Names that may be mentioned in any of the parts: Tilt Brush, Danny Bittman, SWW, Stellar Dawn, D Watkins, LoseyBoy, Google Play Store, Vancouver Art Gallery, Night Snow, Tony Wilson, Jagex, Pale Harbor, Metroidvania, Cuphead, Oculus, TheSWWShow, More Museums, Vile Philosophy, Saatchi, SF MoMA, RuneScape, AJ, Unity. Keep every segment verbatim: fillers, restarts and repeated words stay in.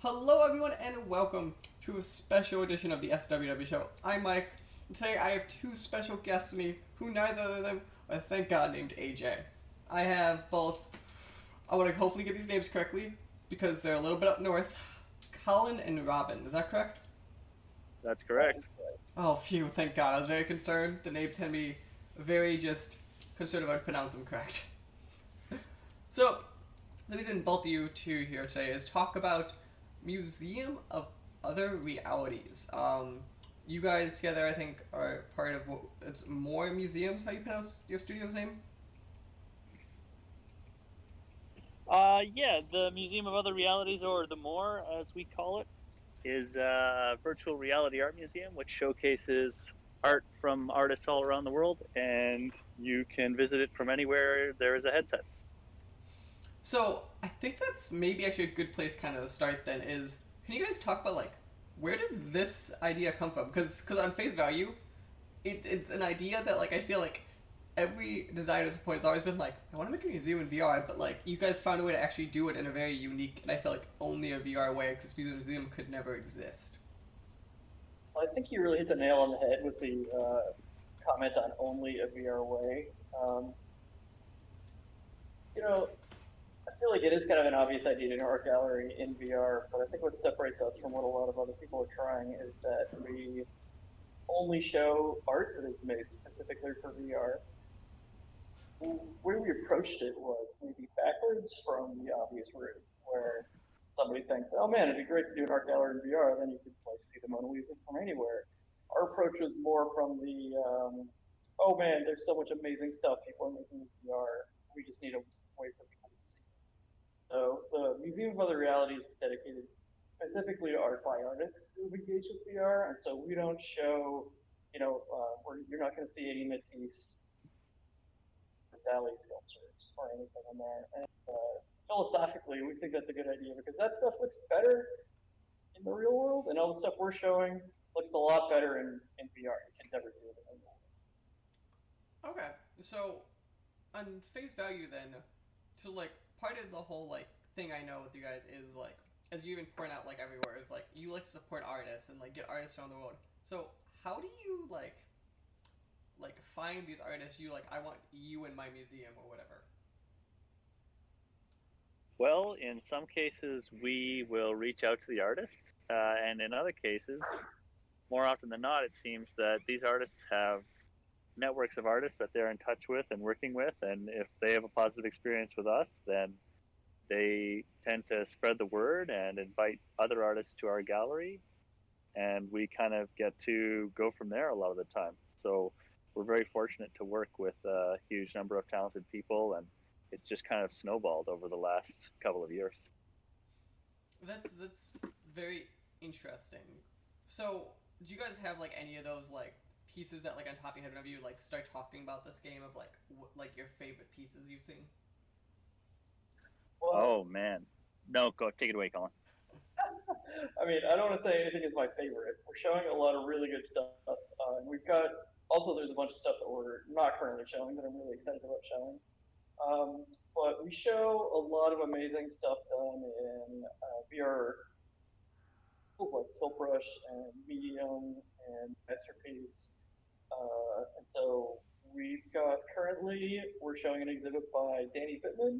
Hello everyone and welcome to a special edition of the S W W show. I'm Mike, and today I have two special guests with me who neither of them are, thank God, named A J. I have both, I want to hopefully get these names correctly because they're a little bit up north, Colin and Robin, is that correct? That's correct. Oh phew, thank God, I was very concerned. The names had me very just concerned if I pronounced them correct. So, the reason both of you two here today is talk about Museum of Other Realities. Um, you guys together, I think, are part of what, it's More Museums, how you pronounce your studio's name? Uh, yeah, the Museum of Other Realities, or the More, as we call it, is a virtual reality art museum, which showcases art from artists all around the world, and you can visit it from anywhere there is a headset. So, I think that's maybe actually a good place kind of to start then is, can you guys talk about, like, where did this idea come from? Because because on face value, it, it's an idea that, like, I feel like every designer's point has always been like, I want to make a museum in V R, but, like, you guys found a way to actually do it in a very unique, and I feel like only a V R way, because this museum could never exist. Well, I think you really hit the nail on the head with the uh, comment on only a V R way. Um, you know... I feel like it is kind of an obvious idea to an art gallery in V R, but I think what separates us from what a lot of other people are trying is that we only show art that is made specifically for V R. The way we approached it was maybe backwards from the obvious route, where somebody thinks, oh man, it'd be great to do an art gallery in V R, then you could like see the Mona Lisa from anywhere. Our approach was more from the, um, oh man, there's so much amazing stuff people are making in V R, we just need a way for people to see. So the Museum of Other Realities is dedicated specifically to art by artists who engage with V R, and so we don't show, you know, uh, we're, you're not going to see any Matisse or Dali sculptures or anything in there. And uh, philosophically, we think that's a good idea because that stuff looks better in the real world, and all the stuff we're showing looks a lot better in, in V R. You can never do it in the world. Okay, so on face value then, to like, part of the whole, like, thing I know with you guys is, like, as you even point out, like, everywhere, is, like, you like to support artists and, like, get artists around the world. So, how do you, like, like, find these artists you, like, I want you in my museum or whatever? Well, in some cases, we will reach out to the artists, uh, and in other cases, more often than not, it seems that these artists have networks of artists that they're in touch with and working with, and if they have a positive experience with us, then they tend to spread the word and invite other artists to our gallery, and we kind of get to go from there a lot of the time. So we're very fortunate to work with a huge number of talented people, and it's just kind of snowballed over the last couple of years. That's that's very interesting. So do you guys have like any of those like pieces that like on top of your head whenever you like start talking about this game of like w like your favorite pieces you've seen? Well, oh man, no, go take it away, Colin. I mean, I don't want to say anything is my favorite. We're showing a lot of really good stuff, uh, and we've got also there's a bunch of stuff that we're not currently showing that I'm really excited about showing. Um, but we show a lot of amazing stuff done in uh, V R tools like Tilt Brush and Medium and Masterpiece. Uh, and so we've got currently, we're showing an exhibit by Danny Bittman,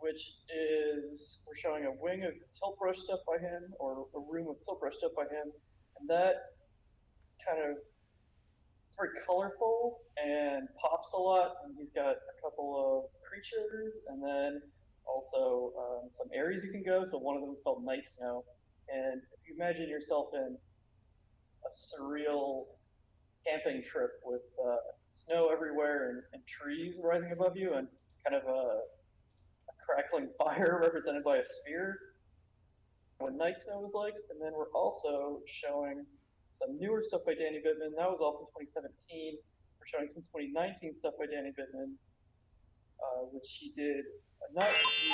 which is, we're showing a wing of Tilt Brush stuff by him, or a room of Tilt Brush stuff by him. And that kind of, it's very colorful and pops a lot. And he's got a couple of creatures and then also um, some areas you can go. So one of them is called Night Snow. And if you imagine yourself in a surreal camping trip with uh, snow everywhere and, and trees rising above you and kind of a, a crackling fire represented by a sphere, what Night Snow was like. And then we're also showing some newer stuff by Danny Bittman. That was all from twenty seventeen. We're showing some twenty nineteen stuff by Danny Bittman, uh, which he did not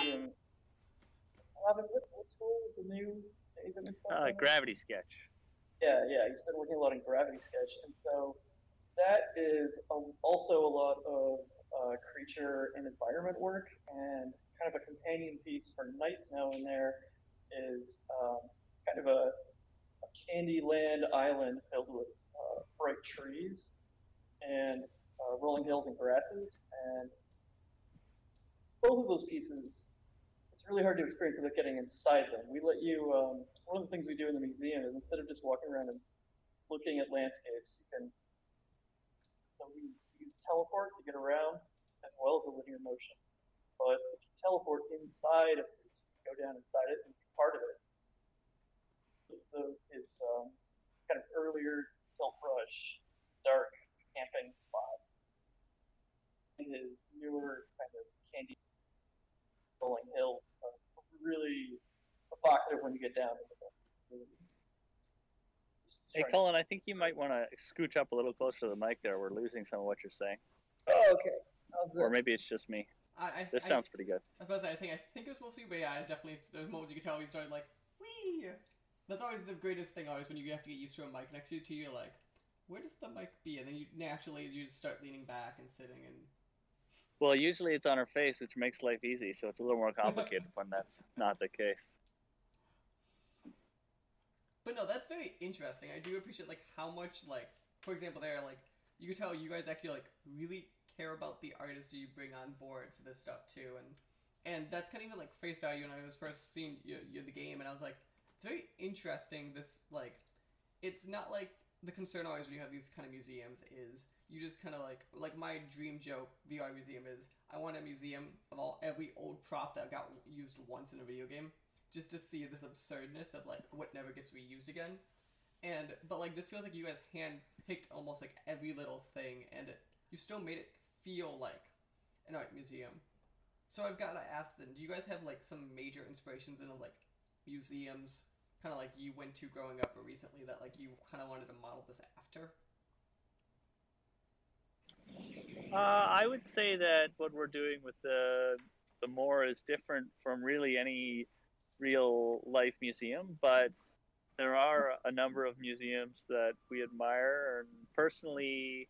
using Robin. What, what tool was the new Danny Bittman stuff? Uh, Gravity Sketch. Yeah, yeah, he's been working a lot in Gravity Sketch, and so that is a, also a lot of uh, creature and environment work, and kind of a companion piece for Night Snow in there is um, kind of a, a Candyland island filled with uh, bright trees and uh, rolling hills and grasses, and both of those pieces, it's really hard to experience without getting inside them. We let you, um, one of the things we do in the museum is instead of just walking around and looking at landscapes, you can, so we use teleport to get around as well as a linear motion. But if you teleport inside of this, you go down inside it and be part of it. The, is um, kind of earlier Tilt Brush, dark camping spot. And his newer kind of candy rolling hills are really evocative when you get down to them. Hey, Colin, I think you might want to scooch up a little closer to the mic there. We're losing some of what you're saying. Oh, okay. How's this? Or maybe it's just me. I, I, this I, sounds pretty good. I was about to say, I think, I think it was mostly, but yeah, definitely, those moments you could tell we started like, wee! That's always the greatest thing, always, when you have to get used to a mic next to you, you're like, where does the mic be? And then you naturally, you just start leaning back and sitting and... Well, usually it's on her face, which makes life easy, so it's a little more complicated when that's not the case. But no, that's very interesting. I do appreciate, like, how much, like, for example, there, like, you could tell you guys actually, like, really care about the artists you bring on board for this stuff, too. And and that's kind of even, like, face value when I was first seeing you, you, the game, and I was like, it's very interesting, this, like, it's not, like, the concern always when you have these kind of museums is you just kind of, like, like, my dream joke V R museum is I want a museum of all every old prop that got used once in a video game, just to see this absurdness of, like, what never gets reused again. And, but, like, this feels like you guys hand-picked almost, like, every little thing, and it, you still made it feel like an art museum. So I've got to ask them, do you guys have, like, some major inspirations in, like, museums, kind of like you went to growing up or recently, that, like, you kind of wanted to model this after? Uh, I would say that what we're doing with the, the more is different from really any real life museum, but there are a number of museums that we admire, and personally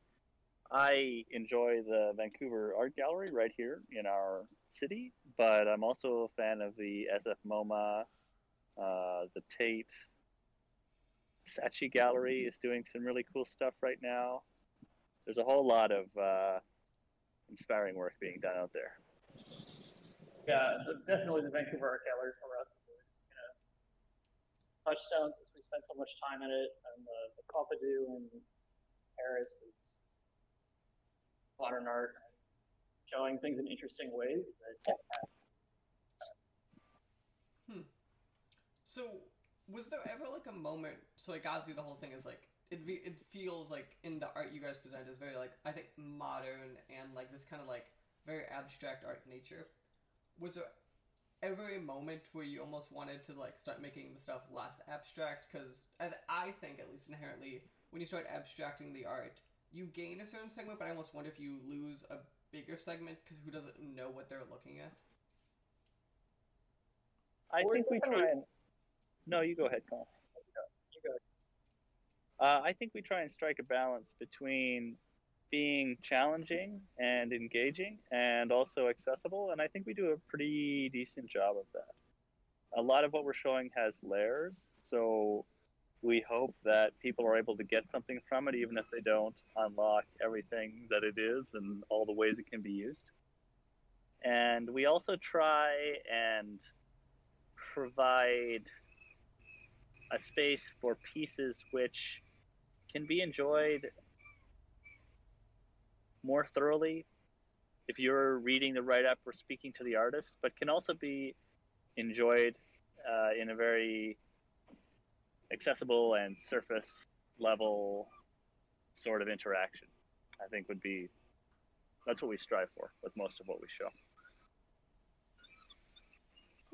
I enjoy the Vancouver Art Gallery right here in our city, but I'm also a fan of the S F MoMA, uh, the Tate, Saatchi Gallery is doing some really cool stuff right now. There's a whole lot of uh, inspiring work being done out there. Yeah, definitely the Vancouver Art Gallery for us is always, you know, touchdown since we spent so much time at it, and the, the Pompidou in Paris is modern art, showing things in interesting ways that pass. Hmm. So, was there ever like a moment? So, like, obviously, the whole thing is like it. It feels like in the art you guys present is very like I think modern and like this kind of like very abstract art nature. Was there ever a moment where you almost wanted to like start making the stuff less abstract? Because I think, at least inherently, when you start abstracting the art, you gain a certain segment, but I almost wonder if you lose a bigger segment because who doesn't know what they're looking at? I or think we try and... No, you go ahead, Colin. You go ahead. Uh, I think we try and strike a balance between being challenging and engaging and also accessible, and I think we do a pretty decent job of that. A lot of what we're showing has layers, so we hope that people are able to get something from it even if they don't unlock everything that it is and all the ways it can be used. And we also try and provide a space for pieces which can be enjoyed more thoroughly if you're reading the write-up or speaking to the artist, but can also be enjoyed uh, in a very accessible and surface level sort of interaction. I think would be, that's what we strive for with most of what we show.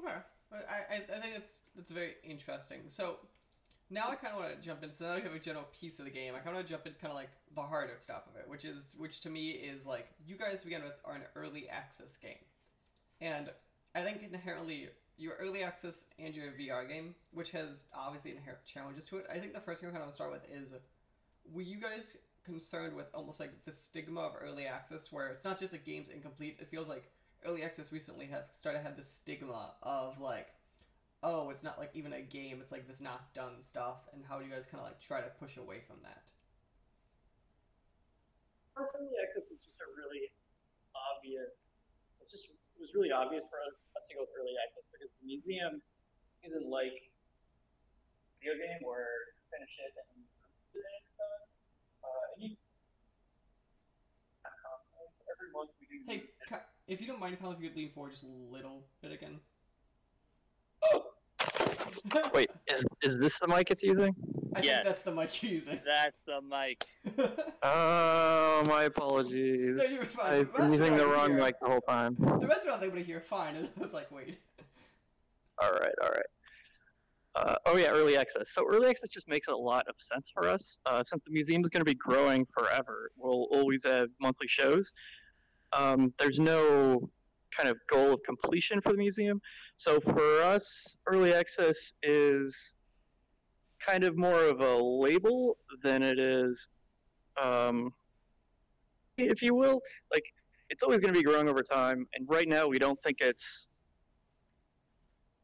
Okay. I, I, I think it's, it's very interesting. So now I kind of want to jump into, so now we have a general piece of the game. I kind of want to jump into kind of like the harder stuff of it, which is, which to me is like, you guys to begin with are an early access game. And I think inherently your early access and your V R game, which has obviously inherent challenges to it, I think the first thing I kind of want to start with is were you guys concerned with almost like the stigma of early access, where it's not just like games incomplete? It feels like early access recently have started had this stigma of like, oh, it's not like even a game, it's like this not done stuff. And how do you guys kind of like try to push away from that? First, early access was just a really obvious, it's just, it was really obvious for us to go with early access because the museum isn't like a video game where you finish it and it uh, and you consoles. Every month we do. Hey, ca- if you don't mind, Colin, if you could lean forward just a little bit again. Oh. Wait, is is this the mic it's using? I yes. think that's the mic you're using. That's the mic. Oh, my apologies. No, you're fine. I've been using the wrong mic the whole time. The rest of it I was able to hear fine, and I was like, wait. All right, all right. Uh, oh yeah, early access. So early access just makes a lot of sense for us. Uh, since the museum is going to be growing forever, we'll always have monthly shows. Um, there's no kind of goal of completion for the museum. So for us, early access is kind of more of a label than it is, um, if you will. Like, it's always going to be growing over time, and right now we don't think it's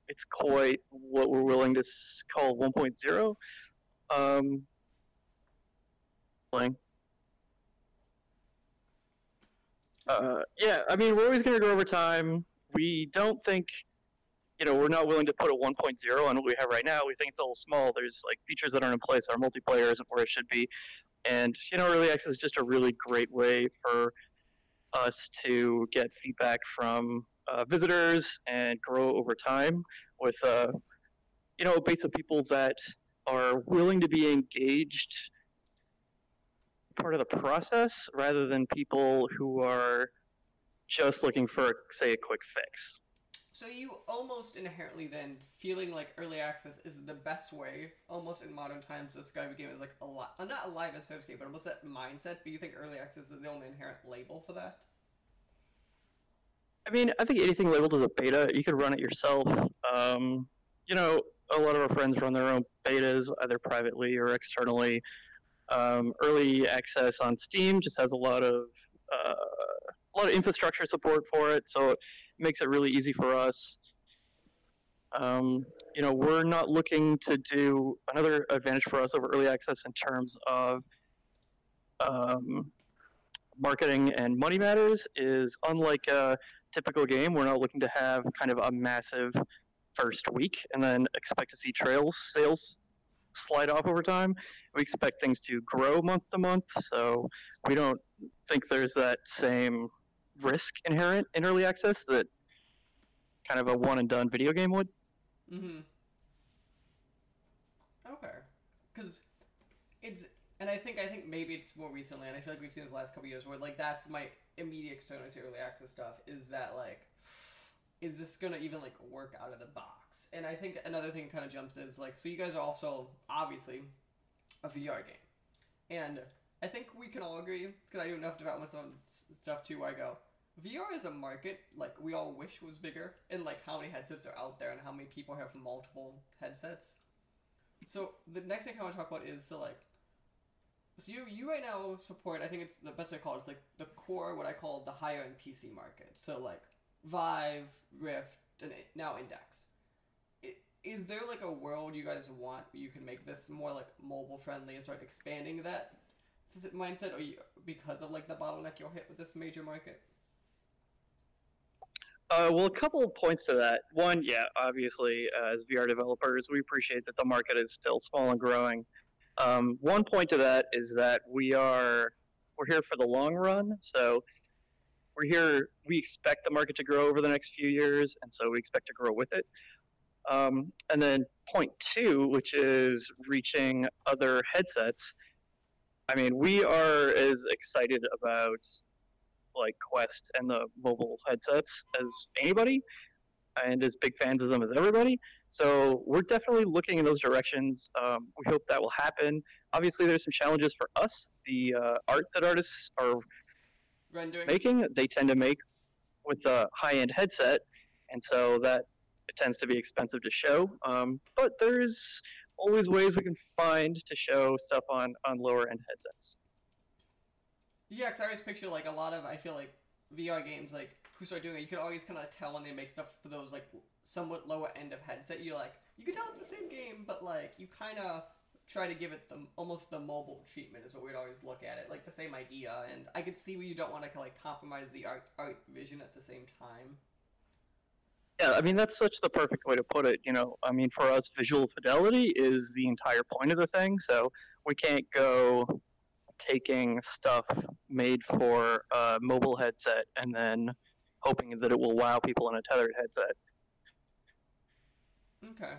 it's quite what we're willing to call one point oh. Um, playing. Uh, yeah, I mean, we're always going to grow over time. We don't think, you know, we're not willing to put a one point oh on what we have right now. We think it's a little small. There's, like, features that aren't in place. Our multiplayer isn't where it should be. And, you know, early access is just a really great way for us to get feedback from Uh, visitors and grow over time with uh, you know, a base of people that are willing to be engaged part of the process rather than people who are just looking for, say, a quick fix. So you almost inherently then feeling like early access is the best way almost in modern times to describe a game as like a lot, not alive as service game, but almost that mindset. But you think early access is the only inherent label for that? I mean, I think anything labeled as a beta, you could run it yourself. Um, you know, a lot of our friends run their own betas, either privately or externally. Um, early access on Steam just has a lot of uh, a lot of infrastructure support for it, so it makes it really easy for us. Um, you know, we're not looking to do another advantage for us over early access in terms of um, marketing and money matters is unlike a typical game. We're not looking to have kind of a massive first week and then expect to see trails sales slide off over time. We expect things to grow month to month, so we don't think there's that same risk inherent in early access that kind of a one and done video game would. Mm-hmm. Okay. Because it's... And I think I think maybe it's more recently, and I feel like we've seen this the last couple of years, where, like, that's my immediate concern when I see early access stuff, is that, like, is this going to even, like, work out of the box? And I think another thing kind of jumps is, like, so you guys are also, obviously, a V R game. And I think we can all agree, because I do enough development stuff, too, where I go, V R is a market, like, we all wish was bigger, and, like, how many headsets are out there and how many people have multiple headsets. So the next thing I want to talk about is, so, like, So you, you right now support, I think it's the best way to call it, it's like the core, what I call the higher end P C market. So like Vive, Rift, and now Index. Is there like a world you guys want where you can make this more like mobile friendly and start expanding that mindset, or you, because of like the bottleneck you'll hit with this major market? Uh, well, a couple of points to that. One, yeah, obviously uh, as V R developers, we appreciate that the market is still small and growing. Um, one point to that is that we are, we're here for the long run, so we're here, we expect the market to grow over the next few years, and so we expect to grow with it. Um, and then point two, which is reaching other headsets, I mean, we are as excited about, like, Quest and the mobile headsets as anybody, and as big fans of them as everybody. So we're definitely looking in those directions. Um, we hope that will happen. Obviously, there's some challenges for us. The uh, art that artists are rendering, making, they tend to make with a high-end headset, and so that it tends to be expensive to show. Um, but there's always ways we can find to show stuff on, on lower-end headsets. Yeah, because I always picture, like, a lot of, I feel like, V R games, like, who start doing it, you can always kind of tell when they make stuff for those, like, somewhat lower end of headset. You, like, you can tell it's the same game, but, like, you kind of try to give it the, almost the mobile treatment is what we'd always look at it, like, the same idea, and I could see where you don't want to, like, compromise the art, art vision at the same time. Yeah, I mean, that's such the perfect way to put it, you know. I mean, for us, visual fidelity is the entire point of the thing, so we can't go taking stuff made for a mobile headset and then hoping that it will wow people in a tethered headset. Okay.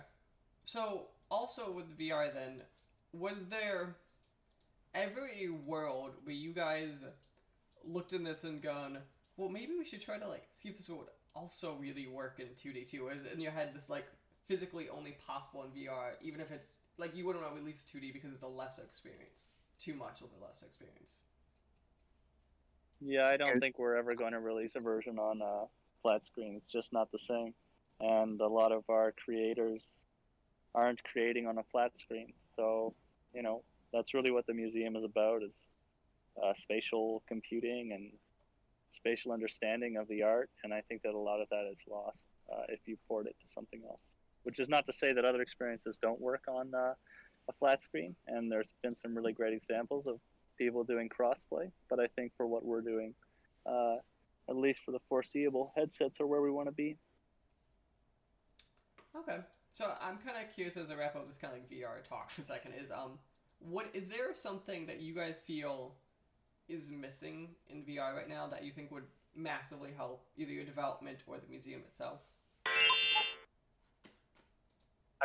So, also with V R then, was there ever a world where you guys looked in this and gone, well, maybe we should try to, like, see if this would also really work in two D two? Or is it in your head this, like, physically only possible in V R, even if it's, like, you wouldn't want to release two D because it's a lesser experience? Too much of a lesser experience. Yeah, I don't think we're ever going to release a version on a flat screen. It's just not the same. And a lot of our creators aren't creating on a flat screen. So, you know, that's really what the museum is about, is uh, spatial computing and spatial understanding of the art. And I think that a lot of that is lost uh, if you port it to something else. Which is not to say that other experiences don't work on uh, a flat screen, and there's been some really great examples of people doing crossplay, but I think for what we're doing, uh, at least for the foreseeable, headsets are where we want to be. Okay, so I'm kind of curious as I wrap up this kind of like V R talk for a second, is um, what is there something that you guys feel is missing in V R right now that you think would massively help either your development or the museum itself?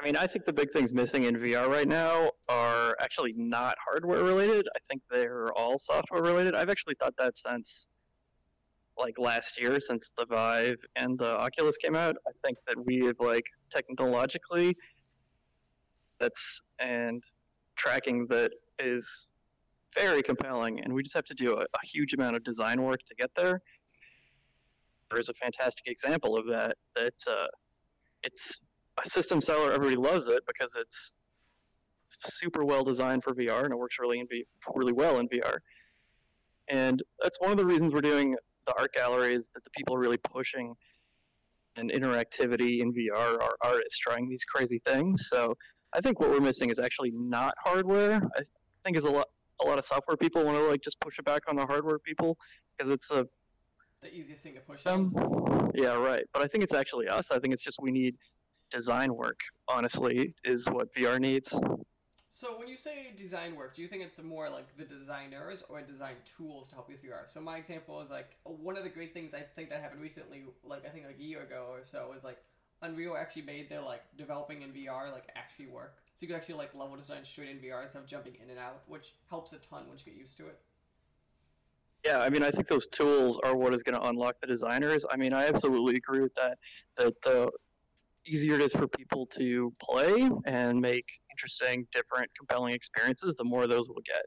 I mean, I think the big things missing in V R right now are actually not hardware related. I think they're all software related. I've actually thought that since, like, last year, since the Vive and the Oculus came out. I think that we have, like, technologically, that's, and tracking that is very compelling, and we just have to do a, a huge amount of design work to get there. There's a fantastic example of that, that uh, it's a system seller, everybody loves it because it's super well designed for V R and it works really in v really well in V R. And that's one of the reasons we're doing the art galleries, that the people really pushing an interactivity in V R are artists trying these crazy things. So I think what we're missing is actually not hardware. I think is a lot a lot of software people want to, like, just push it back on the hardware people because it's a the easiest thing to push them. Yeah, right. But I think it's actually us. I think it's just we need design work, honestly, is what V R needs. So when you say design work, do you think it's more like the designers or design tools to help you with V R? So my example is, like, one of the great things I think that happened recently, like I think like a year ago or so, is like Unreal actually made their, like, developing in V R, like, actually work. So you could actually, like, level design straight in V R instead of jumping in and out, which helps a ton once you get used to it. Yeah, I mean, I think those tools are what is going to unlock the designers. I mean, I absolutely agree with that, that the easier it is for people to play and make interesting, different, compelling experiences, the more those we'll get.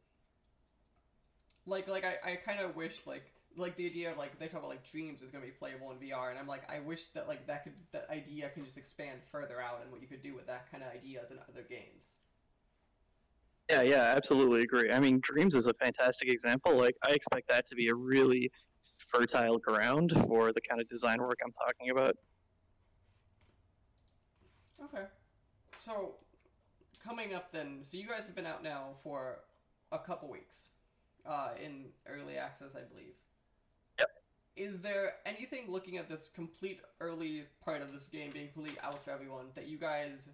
Like, like I, I kind of wish, like, like the idea of, like, they talk about, like, dreams is going to be playable in V R, and I'm like, I wish that, like, that could, that idea can just expand further out and what you could do with that kind of ideas in other games. Yeah, yeah, absolutely agree. I mean, Dreams is a fantastic example. Like, I expect that to be a really fertile ground for the kind of design work I'm talking about. Okay, so coming up then, so you guys have been out now for a couple weeks uh, in early access, I believe. Yep. Is there anything, looking at this complete early part of this game being completely out for everyone, that you guys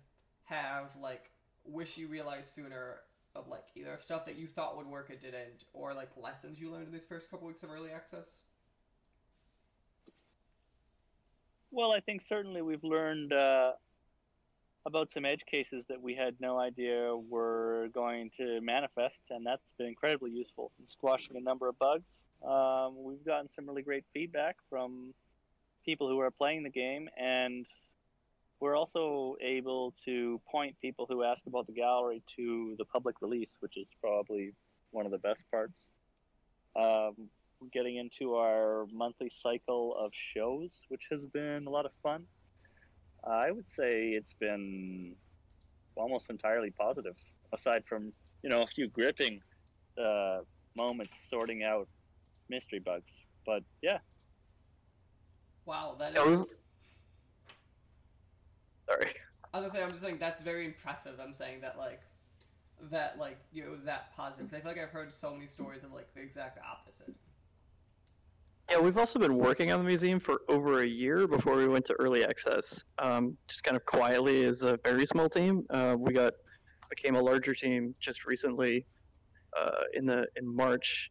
have, like, wish you realized sooner of, like, either stuff that you thought would work it didn't, or, like, lessons you learned in these first couple weeks of early access? Well, I think certainly we've learned uh... about some edge cases that we had no idea were going to manifest, and that's been incredibly useful in squashing a number of bugs. Um, we've gotten some really great feedback from people who are playing the game, and we're also able to point people who ask about the gallery to the public release, which is probably one of the best parts. Um, we're getting into our monthly cycle of shows, which has been a lot of fun. I would say it's been almost entirely positive, aside from, you know, a few gripping uh, moments sorting out mystery bugs. But yeah. Wow, that is. Sorry. I was gonna say, I'm just saying that's very impressive. I'm saying that like, that like you know, it was that positive. 'Cause I feel like I've heard so many stories of like the exact opposite. Yeah, we've also been working on the museum for over a year before we went to early access. Um, just kind of quietly as a very small team. Uh, we got became a larger team just recently uh, in the in March.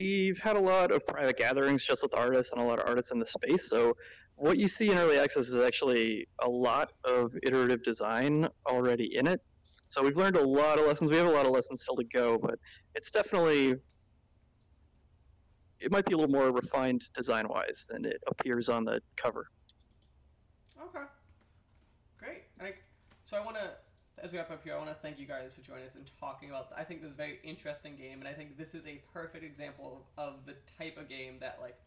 We've had a lot of private gatherings just with artists and a lot of artists in the space. So what you see in early access is actually a lot of iterative design already in it. So we've learned a lot of lessons. We have a lot of lessons still to go, but it's definitely. It might be a little more refined design-wise than it appears on the cover. Okay. Great. I think, so I want to, as we wrap up here, I want to thank you guys for joining us and talking about, I think this is a very interesting game, and I think this is a perfect example of, of the type of game that, like,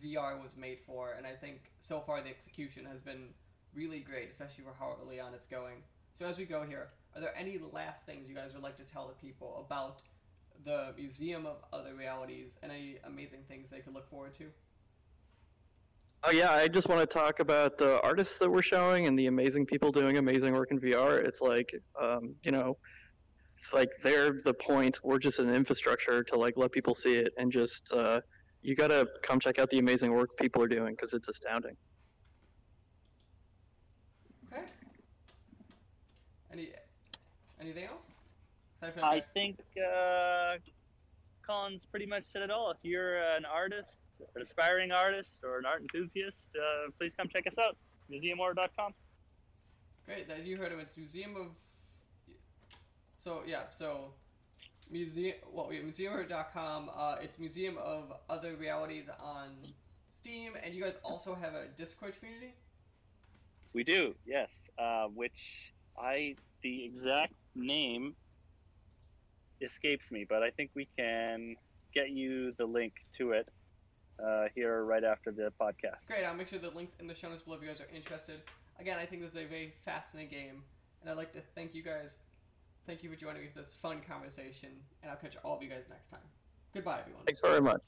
V R was made for, and I think so far the execution has been really great, especially for how early on it's going. So as we go here, are there any last things you guys would like to tell the people about the Museum of Other Realities and any amazing things they could look forward to? Oh yeah, I just want to talk about the artists that we're showing and the amazing people doing amazing work in V R. It's like, um, you know, it's like they're the point. We're just an infrastructure to like let people see it, and just uh, you gotta come check out the amazing work people are doing because it's astounding. Okay. Any anything else? I think uh, Colin's pretty much said it all. If you're an artist, an aspiring artist, or an art enthusiast, uh, please come check us out. Museum O R dot com. Great. As you heard of it, it's Museum of... So, yeah, so... Museum... Well, Museum O R dot com. Uh, it's Museum of Other Realities on Steam, and you guys also have a Discord community? We do, yes. Uh, which I... The exact name... escapes me, but I think we can get you the link to it uh, here right after the podcast. Great, I'll make sure the link's in the show notes below if you guys are interested. Again, I think this is a very fascinating game, and I'd like to thank you guys. Thank you for joining me for this fun conversation, and I'll catch all of you guys next time. Goodbye, everyone. Thanks very much.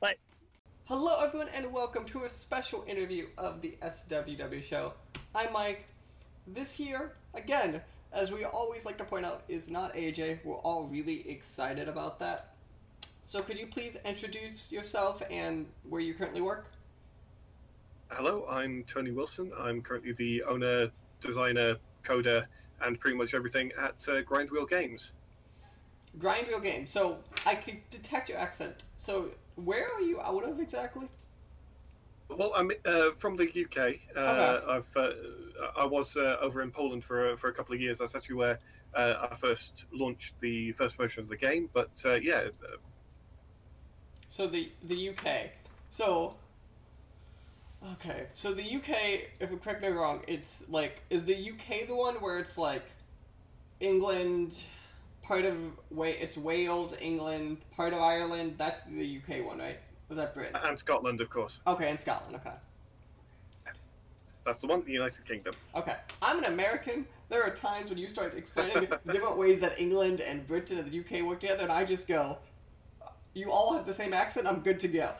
Bye. Hello, everyone, and welcome to a special interview of the S W W show. I'm Mike. This here, again, as we always like to point out, is not A J. We're all really excited about that. So could you please introduce yourself and where you currently work? Hello, I'm Tony Wilson. I'm currently the owner, designer, coder, and pretty much everything at uh, Grindwheel Games. Grindwheel Games. So I could detect your accent. So where are you out of exactly? Well, I'm uh, from the U K. Uh, okay. I've uh, I was uh, over in Poland for uh, for a couple of years. That's actually where uh, I first launched the first version of the game. But uh, yeah. So the the U K. So okay. So the U K. If you correct me if I'm wrong, it's like is the U K the one where it's like England, part of way it's Wales, England, part of Ireland. That's the U K one, right? Was that Britain? And Scotland, of course. Okay, and Scotland, okay. That's the one, the United Kingdom. Okay. I'm an American. There are times when you start explaining different ways that England and Britain and the U K work together, and I just go, you all have the same accent, I'm good to go.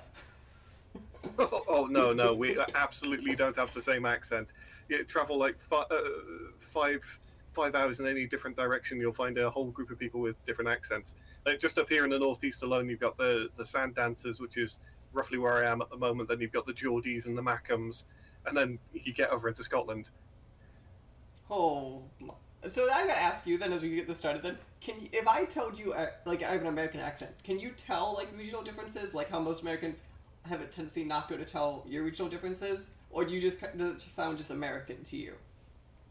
oh, oh, no, no, we absolutely don't have the same accent. You travel like fi uh, five... five hours in any different direction, you'll find a whole group of people with different accents. Like just up here in the northeast alone, you've got the the Sand Dancers, which is roughly where I am at the moment. Then you've got the Geordies and the Mackhams, and then you get over into Scotland. Oh, so I'm gonna ask you then, as we get this started, then can you, if I told you uh, like I have an American accent, can you tell like regional differences, like how most Americans have a tendency not to be able to tell your regional differences, or do you just does it just sound just American to you?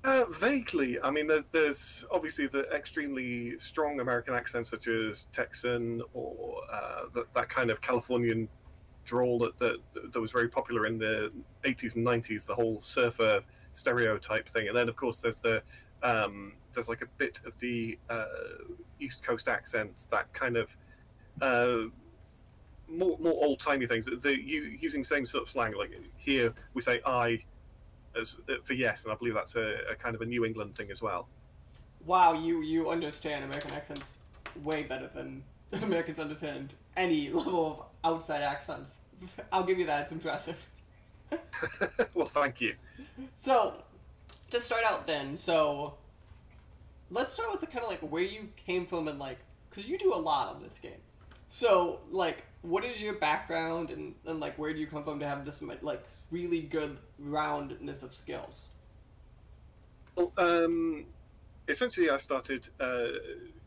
Uh, vaguely. I mean, there's, there's obviously the extremely strong American accents, such as Texan or uh, th that kind of Californian drawl that, that that was very popular in the eighties and nineties. The whole surfer stereotype thing, and then of course there's the um, there's like a bit of the uh, East Coast accents, that kind of uh, more more old timey things. The, the you using same sort of slang. Like here we say I. as for yes, and I believe that's a, a kind of a New England thing as well. Wow, you you understand American accents way better than Americans understand any level of outside accents. I'll give you that; it's impressive. Well, thank you. So, to start out, then, so let's start with the kind of like where you came from and like, because you do a lot on this game. So, like, what is your background and, and like, where do you come from to have this like really good roundness of skills? Well, um, essentially, I started uh,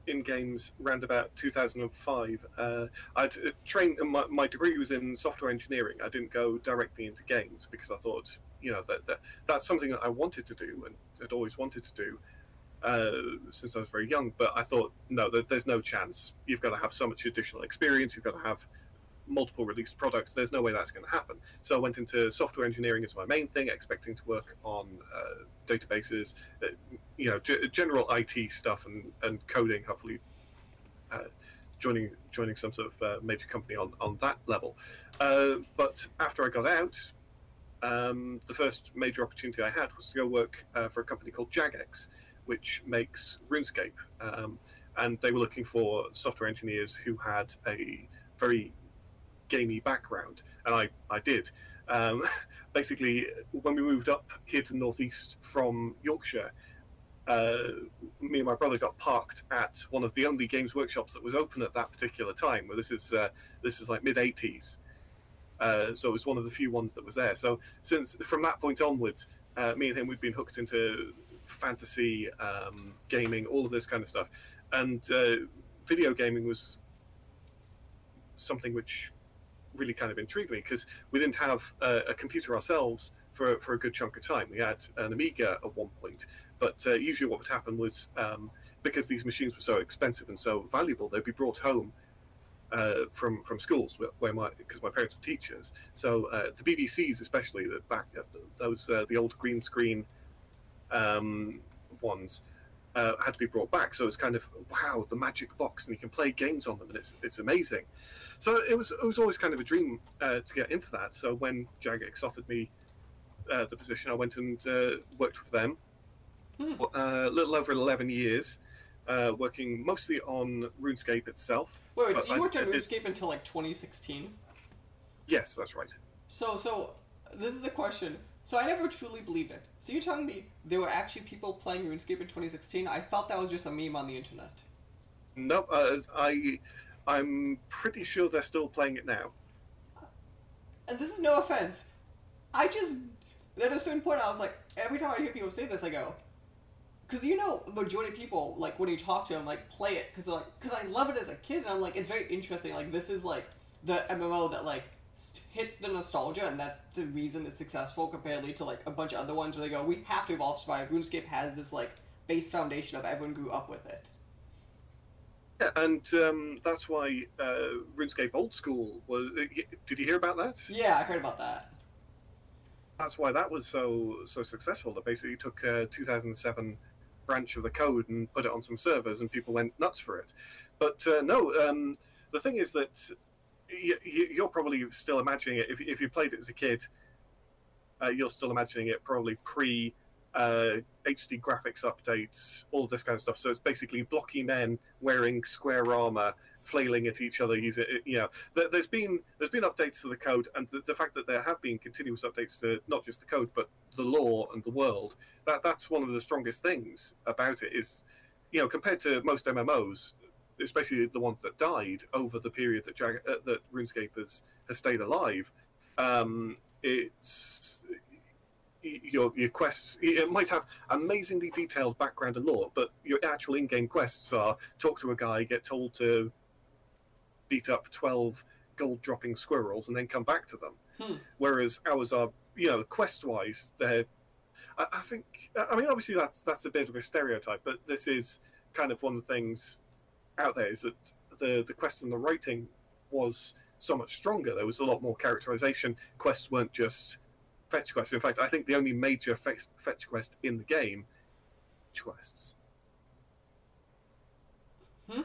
in games around about two thousand five. Uh, I'd trained, my, my degree was in software engineering. I didn't go directly into games because I thought, you know, that, that that's something that I wanted to do and had always wanted to do. Uh, since I was very young, but I thought, no, there, there's no chance. You've got to have so much additional experience. You've got to have multiple released products. There's no way that's going to happen. So I went into software engineering as my main thing, expecting to work on uh, databases, uh, you know, g general I T stuff and, and coding, hopefully uh, joining joining some sort of uh, major company on, on that level. Uh, but after I got out, um, the first major opportunity I had was to go work uh, for a company called Jagex, which makes RuneScape, um, and they were looking for software engineers who had a very gamey background, and I, I did. Um, basically, when we moved up here to the northeast from Yorkshire, uh, me and my brother got parked at one of the only games workshops that was open at that particular time. Well, this is uh, this is like mid eighties, uh, so it was one of the few ones that was there. So since from that point onwards, uh, me and him we'd been hooked into fantasy, um, gaming, all of this kind of stuff. And uh, video gaming was something which really kind of intrigued me because we didn't have a, a computer ourselves for, for a good chunk of time. We had an Amiga at one point, but uh, usually what would happen was um, because these machines were so expensive and so valuable, they'd be brought home uh, from, from schools where my, because my parents were teachers. So uh, the B B Cs especially, the back, those, uh, the old green screen um ones uh had to be brought back. So it's kind of, wow, the magic box, and you can play games on them, and it's it's amazing. So it was it was always kind of a dream uh, to get into that. So when Jagex offered me uh, the position, I went and uh, worked with them hmm. uh, a little over eleven years, uh working mostly on RuneScape itself. Wait, wait so you worked I, on RuneScape it, until like twenty sixteen? Yes, that's right. So so this is the question. So I never truly believed it. So you're telling me there were actually people playing RuneScape in twenty sixteen? I thought that was just a meme on the internet. No, uh, I, I'm pretty sure they're still playing it now. And this is no offense. I just, at a certain point I was like, every time I hear people say this, I go, because you know the majority of people, like when you talk to them, like play it, because like, because I love it as a kid, and I'm like, it's very interesting. Like this is like the M M O that like, hits the nostalgia, and that's the reason it's successful compared to like a bunch of other ones where they go, we have to evolve to survive. RuneScape has this like base foundation of everyone grew up with it. Yeah, and um, that's why uh, RuneScape Old School was. Did you hear about that? Yeah, I heard about that. That's why that was so so successful. They basically took a two thousand seven branch of the code and put it on some servers, and people went nuts for it. But uh, no, um, the thing is that. You're probably still imagining it. If if you played it as a kid, uh, you're still imagining it probably pre uh, H D graphics updates, all this kind of stuff. So it's basically blocky men wearing square armor, flailing at each other. Using, you know, there's been there's been updates to the code, and the, the fact that there have been continuous updates to not just the code but the lore and the world. That that's one of the strongest things about it is, you know, compared to most M M Os. Especially the ones that died over the period that Jag uh, that RuneScape has, has stayed alive. Um, it's your your quests. It might have amazingly detailed background and lore, but your actual in-game quests are talk to a guy, get told to beat up twelve gold-dropping squirrels, and then come back to them. Hmm. Whereas ours are, you know, quest-wise, they're. I, I think. I mean, obviously that's that's a bit of a stereotype, but this is kind of one of the things. Out there is that the the quest and the writing was so much stronger. There was a lot more characterization. Quests weren't just fetch quests. In fact, I think the only major fetch, fetch quest in the game, quests. Hmm.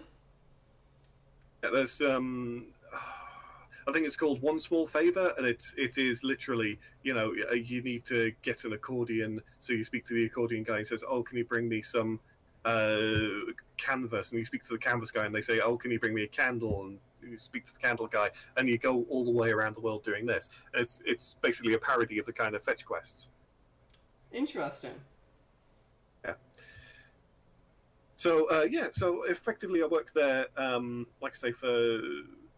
Yeah, there's um, I think it's called One Small Favor, and it's it is literally, you know, you need to get an accordion, so you speak to the accordion guy and says, oh, can you bring me some uh, canvas? And you speak to the canvas guy and they say, oh, can you bring me a candle? And you speak to the candle guy, and you go all the way around the world doing this. It's it's basically a parody of the kind of fetch quests. Interesting. Yeah. So, uh, yeah, so effectively I worked there, um, like I say, for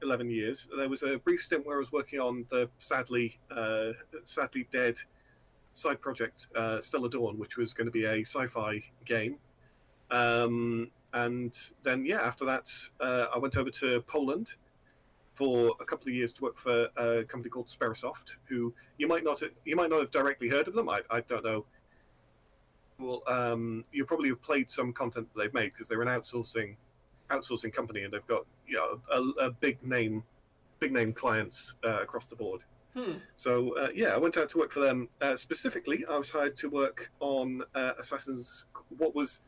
eleven years. There was a brief stint where I was working on the sadly uh, sadly dead side project, uh, Stellar Dawn, which was going to be a sci-fi game. Um, and then, yeah, after that, uh, I went over to Poland for a couple of years to work for a company called Sperasoft, who you might not you might not have directly heard of them. I, I don't know. Well, um, you probably have played some content that they've made, because they're an outsourcing outsourcing company, and they've got, you know, a, a big name big name clients uh, across the board. Hmm. So uh, yeah, I went out to work for them. Uh, specifically, I was hired to work on uh, Assassin's what was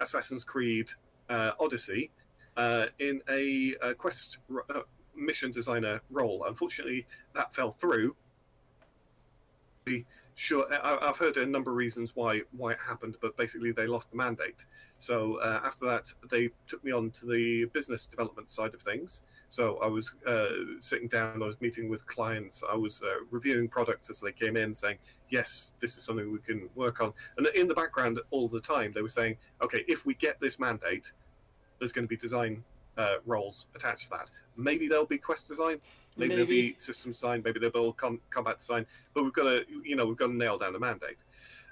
Assassin's Creed uh, Odyssey uh, in a, a Quest uh, mission designer role. Unfortunately, that fell through. The, Sure, I've heard a number of reasons why why it happened, but basically they lost the mandate. So uh, after that, they took me on to the business development side of things. So I was uh, sitting down, I was meeting with clients, I was uh, reviewing products as they came in, saying, yes, this is something we can work on. And in the background all the time, they were saying, okay, if we get this mandate, there's going to be design uh, roles attached to that. Maybe there'll be quest design. Maybe, maybe there'll be system design. Maybe there'll be com combat design. But we've got to, you know, we've got to nail down the mandate.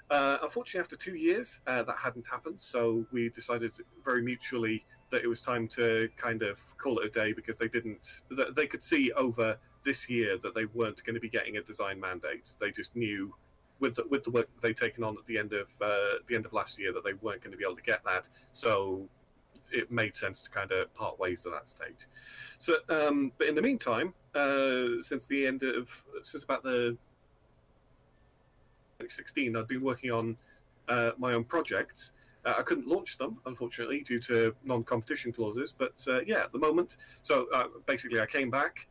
Uh, unfortunately, after two years, uh, that hadn't happened. So we decided very mutually that it was time to kind of call it a day, because they didn't. They could see over this year that they weren't going to be getting a design mandate. They just knew, with the, with the work that they'd taken on at the end of uh, the end of last year, that they weren't going to be able to get that. So it made sense to kind of part ways at that stage. So, um, but in the meantime, uh, since the end of, since about the twenty sixteen, I'd been working on uh, my own projects. Uh, I couldn't launch them, unfortunately, due to non-competition clauses. But uh, yeah, at the moment, so uh, basically I came back,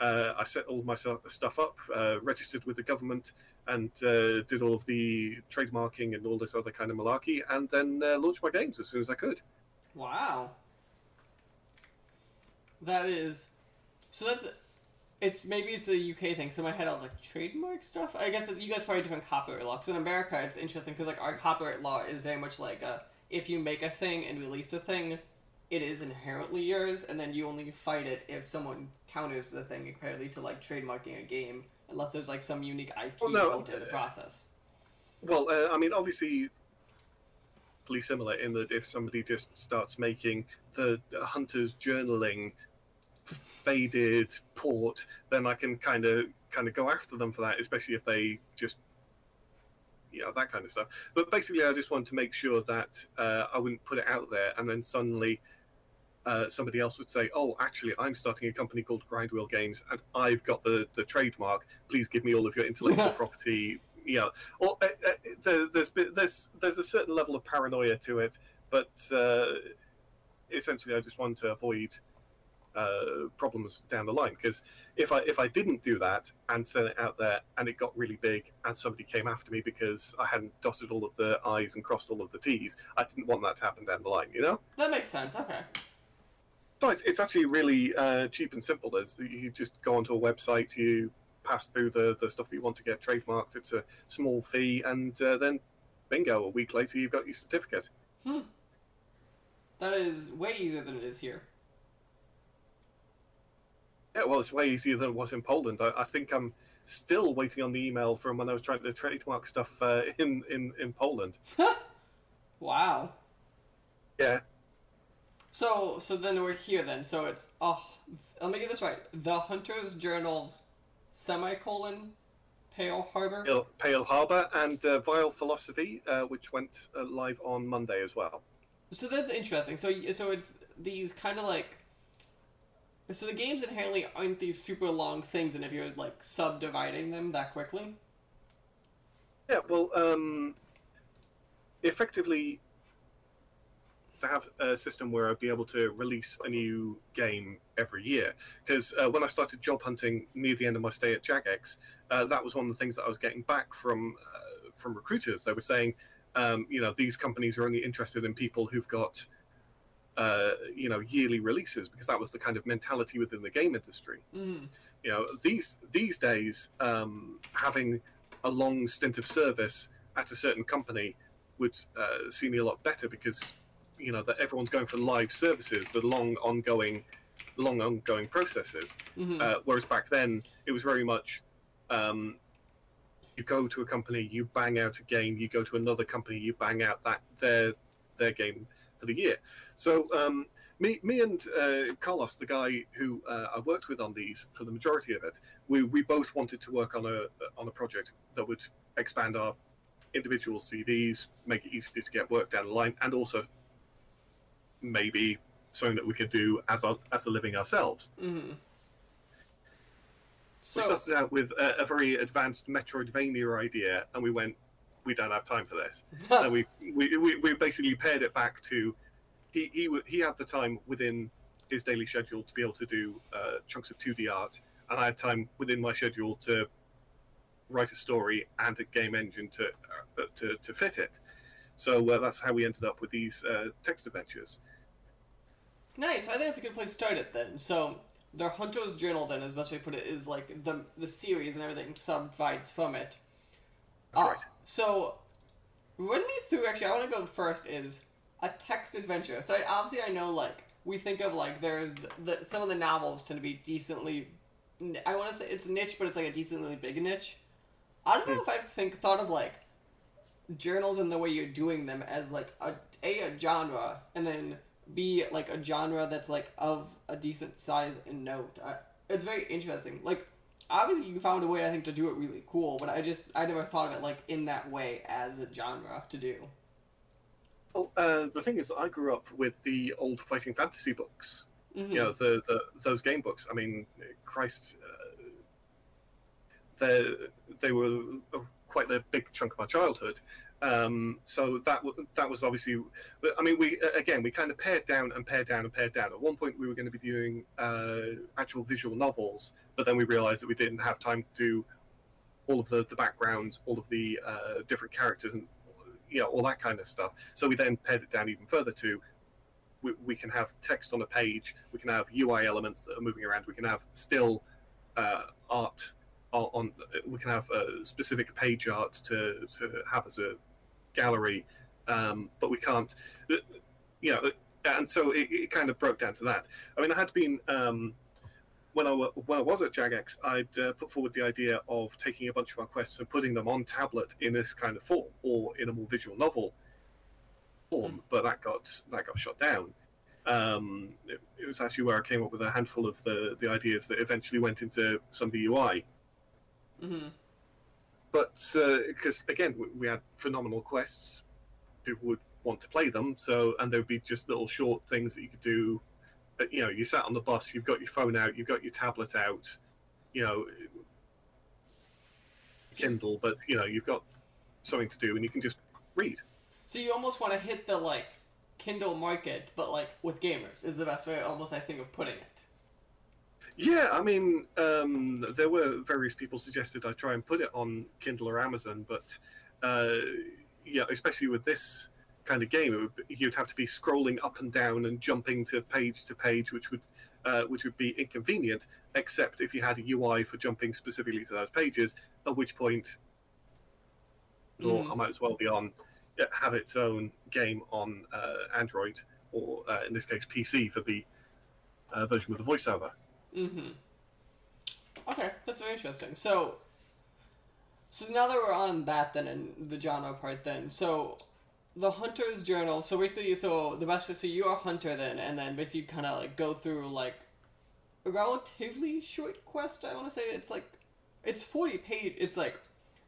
uh, I set all my stuff up, uh, registered with the government, and uh, did all of the trademarking and all this other kind of malarkey, and then uh, launched my games as soon as I could. Wow. That is, so that's, it's, maybe it's a U K thing, so in my head I was like, trademark stuff? I guess you guys probably have different copyright law, because in America it's interesting, because like our copyright law is very much like, a, if you make a thing and release a thing, it is inherently yours, and then you only fight it if someone counters the thing, apparently, to like trademarking a game, unless there's like some unique I P well, no, to the process. Well, uh, I mean, obviously, similar in that if somebody just starts making the Hunter's Journaling faded port, then I can kind of kind of go after them for that, especially if they just, you know, that kind of stuff. But basically I just wanted to make sure that uh, I wouldn't put it out there and then suddenly uh, somebody else would say, oh, actually I'm starting a company called Grindwheel Games and I've got the, the trademark, please give me all of your intellectual property. Yeah, or uh, uh, there, there's there's there's a certain level of paranoia to it, but uh, essentially I just want to avoid uh, problems down the line, because if I if I didn't do that and sent it out there and it got really big and somebody came after me because I hadn't dotted all of the I's and crossed all of the T's, I didn't want that to happen down the line, you know? That makes sense. Okay. So it's it's actually really uh, cheap and simple. There's, you just go onto a website, you pass through the, the stuff that you want to get trademarked. It's a small fee, and uh, then bingo, a week later you've got your certificate. Hmm. That is way easier than it is here. Yeah, well, it's way easier than it was in Poland. I, I think I'm still waiting on the email from when I was trying to trademark stuff uh, in, in, in Poland. Wow. Yeah. So, so then we're here then. So it's, oh, let me get this right. The Hunter's Journals semicolon Pale Harbor Pale, Pale Harbor and uh, Vile Philosophy, uh, which went uh, live on Monday as well. So that's interesting. So so it's these kind of like, so the games inherently aren't these super long things, and if you're like subdividing them that quickly. Yeah, well, um, effectively to have a system where I'd be able to release a new game every year. Because uh, when I started job hunting near the end of my stay at Jagex, uh, that was one of the things that I was getting back from uh, from recruiters. They were saying, um, you know, these companies are only interested in people who've got, uh, you know, yearly releases, because that was the kind of mentality within the game industry. Mm. You know, these these days, um, having a long stint of service at a certain company would uh, see me a lot better, because you know that everyone's going for live services, the long ongoing, long ongoing processes. Mm-hmm. Uh, whereas back then it was very much, um, you go to a company, you bang out a game, you go to another company, you bang out that their their game for the year. So um, me me and uh, Carlos, the guy who uh, I worked with on these for the majority of it, we we both wanted to work on a on a project that would expand our individual C Ds, make it easy to get work down the line, and also maybe something that we could do as a, as a living ourselves. Mm-hmm. So, we started out with a, a very advanced Metroidvania idea, and we went, we don't have time for this. And we, we, we, we basically paired it back to, he, he, he had the time within his daily schedule to be able to do uh, chunks of two D art, and I had time within my schedule to write a story and a game engine to uh, to, to fit it. So uh, that's how we ended up with these uh, text adventures. Nice. I think that's a good place to start it then. So The Hunter's Journal, then, as best way to put it, is like the the series and everything subdivides from it. That's uh, right. So run me through, actually, I want to go first is a text adventure. So I, obviously I know, like, we think of, like, there's the, the, some of the novels tend to be decently, I want to say it's niche, but it's like a decently big niche. I don't know if I've think, thought of, like, journals and the way you're doing them as, like, a, a, a genre, and then B, like, a genre that's, like, of a decent size and note. I, it's very interesting. Like, obviously you found a way, I think, to do it really cool, but I just, I never thought of it, like, in that way as a genre to do. Well, uh, the thing is, I grew up with the old Fighting Fantasy books. Mm-hmm. You know, the, the those game books. I mean, Christ... Uh, They they were quite a big chunk of my childhood, um, so that that was obviously. I mean, we again we kind of pared down and pared down and pared down. At one point, we were going to be doing uh, actual visual novels, but then we realized that we didn't have time to do all of the, the backgrounds, all of the uh, different characters, and you know all that kind of stuff. So we then pared it down even further to we, we can have text on a page, we can have U I elements that are moving around, we can have still uh, art. On, we can have uh, specific page art to, to have as a gallery, um, but we can't, you know, and so it, it kind of broke down to that. I mean, I had been, um, when, I, when I was at Jagex, I'd uh, put forward the idea of taking a bunch of our quests and putting them on tablet in this kind of form, or in a more visual novel form, but that got, that got shot down. Um, it, it was actually where I came up with a handful of the, the ideas that eventually went into some of the U I. Mm-hmm. But because uh, again, we had phenomenal quests, people would want to play them. So, and there would be just little short things that you could do. But, you know, you sat on the bus, you've got your phone out, you've got your tablet out, you know, Kindle, but you know, you've got something to do, and you can just read. So you almost want to hit the like Kindle market, but like with gamers is the best way, almost I think, of putting it. Yeah, I mean, um, there were various people suggested I try and put it on Kindle or Amazon, but uh, yeah, especially with this kind of game, it would, you'd have to be scrolling up and down and jumping to page to page, which would uh, which would be inconvenient, except if you had a U I for jumping specifically to those pages, at which point mm. or I might as well be on have its own game on uh, Android, or uh, in this case P C for the uh, version with the voiceover. Mm-hmm. Okay, that's very interesting. So, so now that we're on that then, and the genre part then, so The Hunter's Journal, so basically, so the best, so you're a hunter then, and then basically you kind of like go through like a relatively short quest, I want to say, it's like, it's forty page, it's like,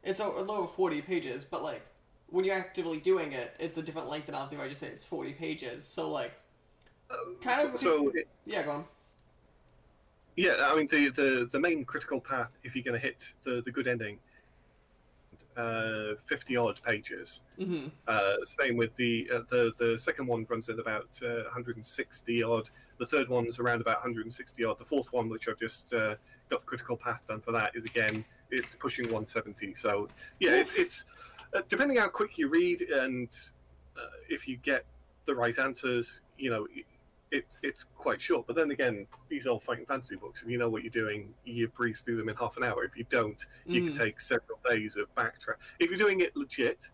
it's a little over forty pages, but like, when you're actively doing it, it's a different length than obviously if I just say it's forty pages, so like, kind of, so, yeah, go on. Yeah, I mean, the, the, the main critical path, if you're going to hit the, the good ending, uh, fifty-odd pages. Mm-hmm. Uh, same with the, uh, the the second one runs at about uh, one hundred sixty-odd. The third one's around about one hundred sixty-odd. The fourth one, which I've just uh, got the critical path done for that, is again, it's pushing one seventy. So, yeah, it's, it's uh, depending how quick you read and uh, if you get the right answers, you know, It's it's quite short, but then again, these old Fighting Fantasy books, if you know what you're doing, you breeze through them in half an hour. If you don't, you mm. can take several days of backtrack. If you're doing it legit,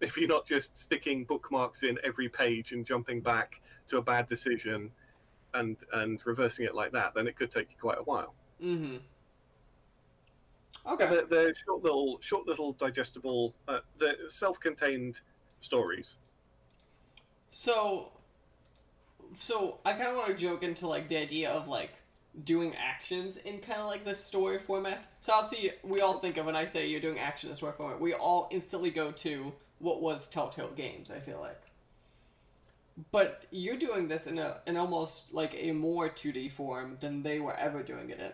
if you're not just sticking bookmarks in every page and jumping back to a bad decision and and reversing it like that, then it could take you quite a while. Mm-hmm. Okay. Yeah, they're, they're short little, short little digestible, uh, they're self-contained stories. So. So I kind of want to joke into like the idea of like doing actions in kind of like the story format. So obviously we all think of, when I say you're doing action in the story format, we all instantly go to what was Telltale Games, I feel like. But you're doing this in a in almost like a more two D form than they were ever doing it in.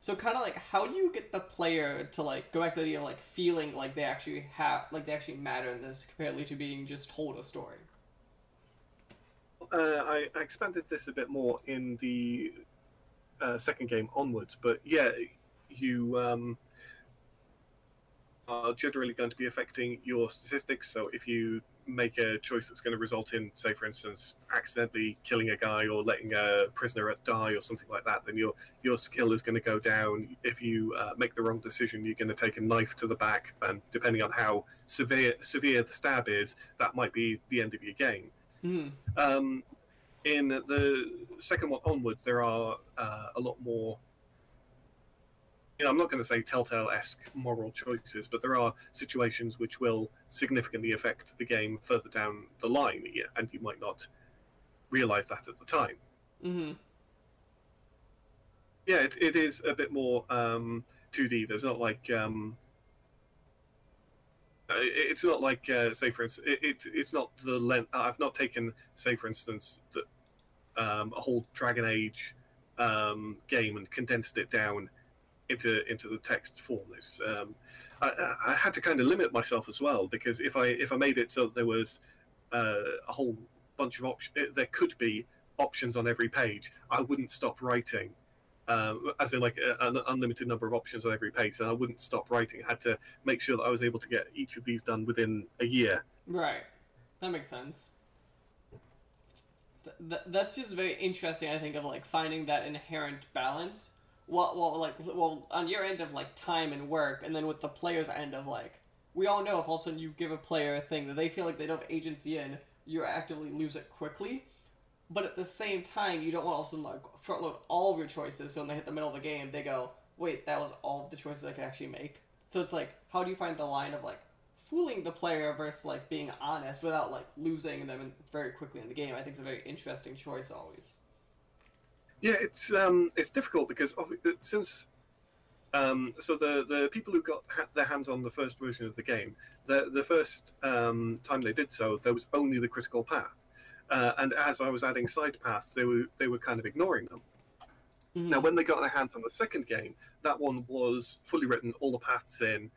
So kind of like, how do you get the player to like go back to the idea of like feeling like they actually have, like they actually matter in this, compared to being just told a story? Uh, I, I expanded this a bit more in the uh, second game onwards, but yeah, you um, are generally going to be affecting your statistics. So if you make a choice that's going to result in, say, for instance, accidentally killing a guy or letting a prisoner die or something like that, then your your skill is going to go down. If you uh, make the wrong decision, you're going to take a knife to the back, and depending on how severe severe the stab is, that might be the end of your game. Mm-hmm. Um, in the second one onwards, there are uh, a lot more, you know, I'm not going to say Telltale-esque moral choices, but there are situations which will significantly affect the game further down the line, and you might not realize that at the time. Mm-hmm. Yeah, it, it is a bit more um, two D. There's not like... Um, It's not like, uh, say, for instance, it, it, it's not the length. I've not taken, say, for instance, the, um, a whole Dragon Age um, game and condensed it down into into the text form. It's, um, I, I had to kind of limit myself as well, because if I if I made it so that there was uh, a whole bunch of options, there could be options on every page, I wouldn't stop writing. Uh, as in, like, a, an unlimited number of options on every page, and I wouldn't stop writing. I had to make sure that I was able to get each of these done within a year. Right. That makes sense. Th that's just very interesting, I think, of, like, finding that inherent balance. Well, well, like, well, on your end of, like, time and work, and then with the player's end of, like, we all know if all of a sudden you give a player a thing that they feel like they don't have agency in, you actively lose it quickly. But at the same time, you don't want to also like front load all of your choices, so when they hit the middle of the game, they go, wait, that was all the choices I could actually make. So it's like, how do you find the line of like fooling the player versus like being honest without like losing them very quickly in the game? I think it's a very interesting choice always. Yeah, it's um, it's difficult because of, since um, so the the people who got ha their hands on the first version of the game, the the first um, time they did so, there was only the critical path. Uh, and as I was adding side paths, they were they were kind of ignoring them. Mm. Now, when they got their hands on the second game, that one was fully written, all the paths in,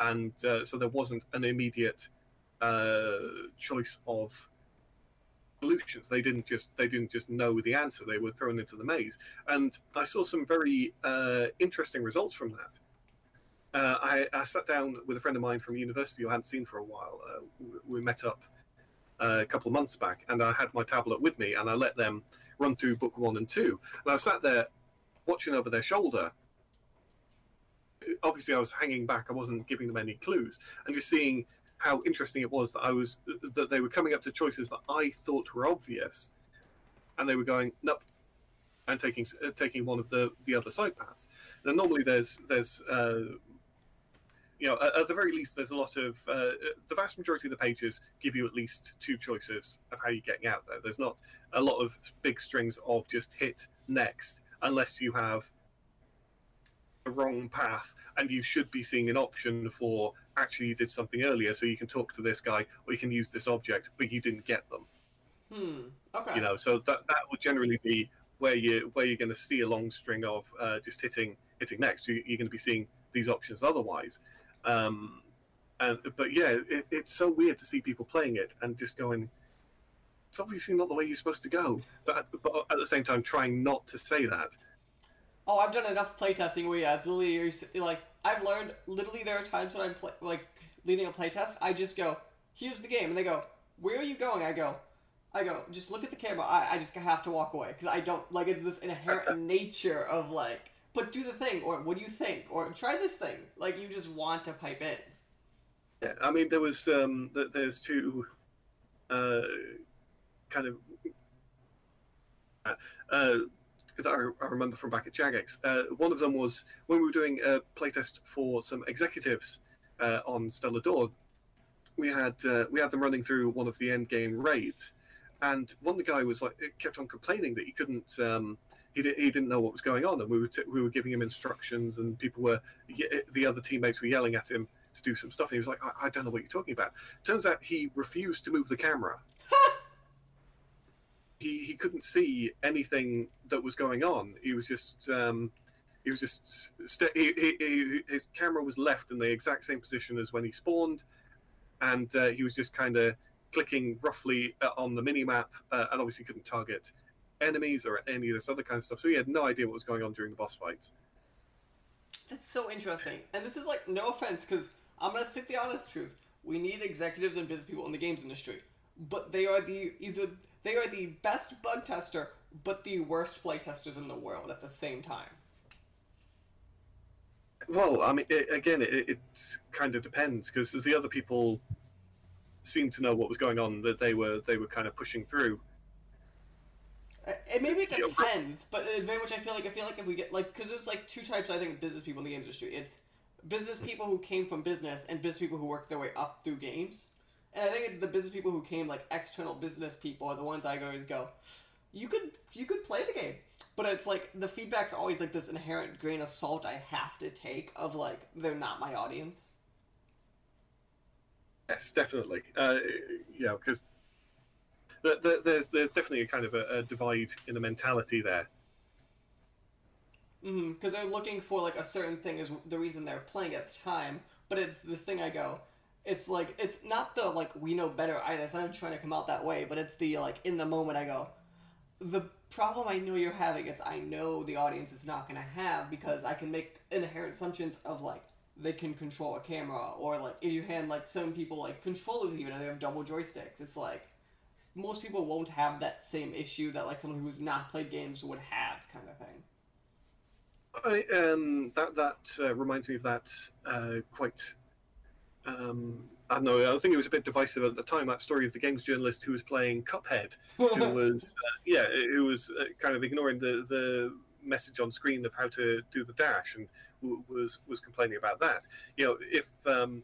and uh, so there wasn't an immediate uh, choice of solutions. They didn't just they didn't just know the answer. They were thrown into the maze, and I saw some very uh, interesting results from that. Uh, I, I sat down with a friend of mine from university who I hadn't seen for a while. Uh, we, we met up. Uh, a couple of months back, and I had my tablet with me, and I let them run through book one and two, and I sat there watching over their shoulder. Obviously I was hanging back, I wasn't giving them any clues, and just seeing how interesting it was that I was that they were coming up to choices that I thought were obvious, and they were going nope, and taking uh, taking one of the the other side paths. Now normally there's there's uh you know, at the very least, there's a lot of... Uh, the vast majority of the pages give you at least two choices of how you're getting out there. There's not a lot of big strings of just hit next, unless you have the wrong path, and you should be seeing an option for, actually, you did something earlier, so you can talk to this guy, or you can use this object, but you didn't get them. Hmm, okay. You know, so that, that will generally be where, you, where you're going to see a long string of uh, just hitting, hitting next. You, you're going to be seeing these options otherwise. Um, and, but yeah, it, it's so weird to see people playing it and just going, it's obviously not the way you're supposed to go. But, but at the same time, trying not to say that. Oh, I've done enough playtesting where, yeah, it's literally, like, I've learned, literally there are times when I'm, play, like, leading a playtest, I just go, here's the game, and they go, where are you going? I go, I go, just look at the camera, I, I just have to walk away, because I don't, like, it's this inherent nature of, like, but do the thing, or what do you think, or try this thing, like, you just want to pipe in. Yeah, I mean, there was, um, there's two, uh, kind of, uh, that I remember from back at Jagex. Uh, one of them was when we were doing a playtest for some executives uh, on Stellar Dawn. We had uh, we had them running through one of the end game raids, and one of the guy was like, kept on complaining that he couldn't, um, he di he didn't know what was going on, and we were t we were giving him instructions, and people were the other teammates were yelling at him to do some stuff, and he was like, I, I don't know what you're talking about. Turns out he refused to move the camera. He, he couldn't see anything that was going on. He was just um, he was just st he, he, he, his camera was left in the exact same position as when he spawned, and uh, he was just kind of clicking roughly uh, on the mini map, uh, and obviously couldn't target enemies or any of this other kind of stuff. So he had no idea what was going on during the boss fights. That's so interesting. And this is like, no offense, because I'm gonna stick the honest truth. We need executives and business people in the games industry, but they are the either. They are the best bug tester, but the worst play testers in the world at the same time. Well, I mean, it, again, it, it kind of depends, because as the other people seemed to know what was going on, that they were they were kind of pushing through. It maybe it depends, but it very much I feel like I feel like if we get like because there's like two types I think of business people in the game industry. It's business people who came from business and business people who worked their way up through games. And I think it's the business people who came, like, external business people are the ones I always go, you could you could play the game. But it's, like, the feedback's always, like, this inherent grain of salt I have to take of, like, they're not my audience. Yes, definitely. Uh, yeah, because the, the, there's, there's definitely a kind of a, a divide in the mentality there. Mm-hmm, because they're looking for, like, a certain thing is the reason they're playing at the time. But it's this thing I go... It's like, it's not the, like, we know better either, so I'm trying to come out that way, but it's the, like, in the moment I go, the problem I know you're having is I know the audience is not going to have, because I can make inherent assumptions of, like, they can control a camera, or, like, if you hand, like, some people, like, controllers even, and they have double joysticks, it's like, most people won't have that same issue that, like, someone who's not played games would have, kind of thing. I, um, that, that uh, reminds me of that uh, quite... Um, I don't know, I think it was a bit divisive at the time, that story of the games journalist who was playing Cuphead, who was, uh, yeah, who was uh, kind of ignoring the, the message on screen of how to do the dash, and w was, was complaining about that. You know, if um,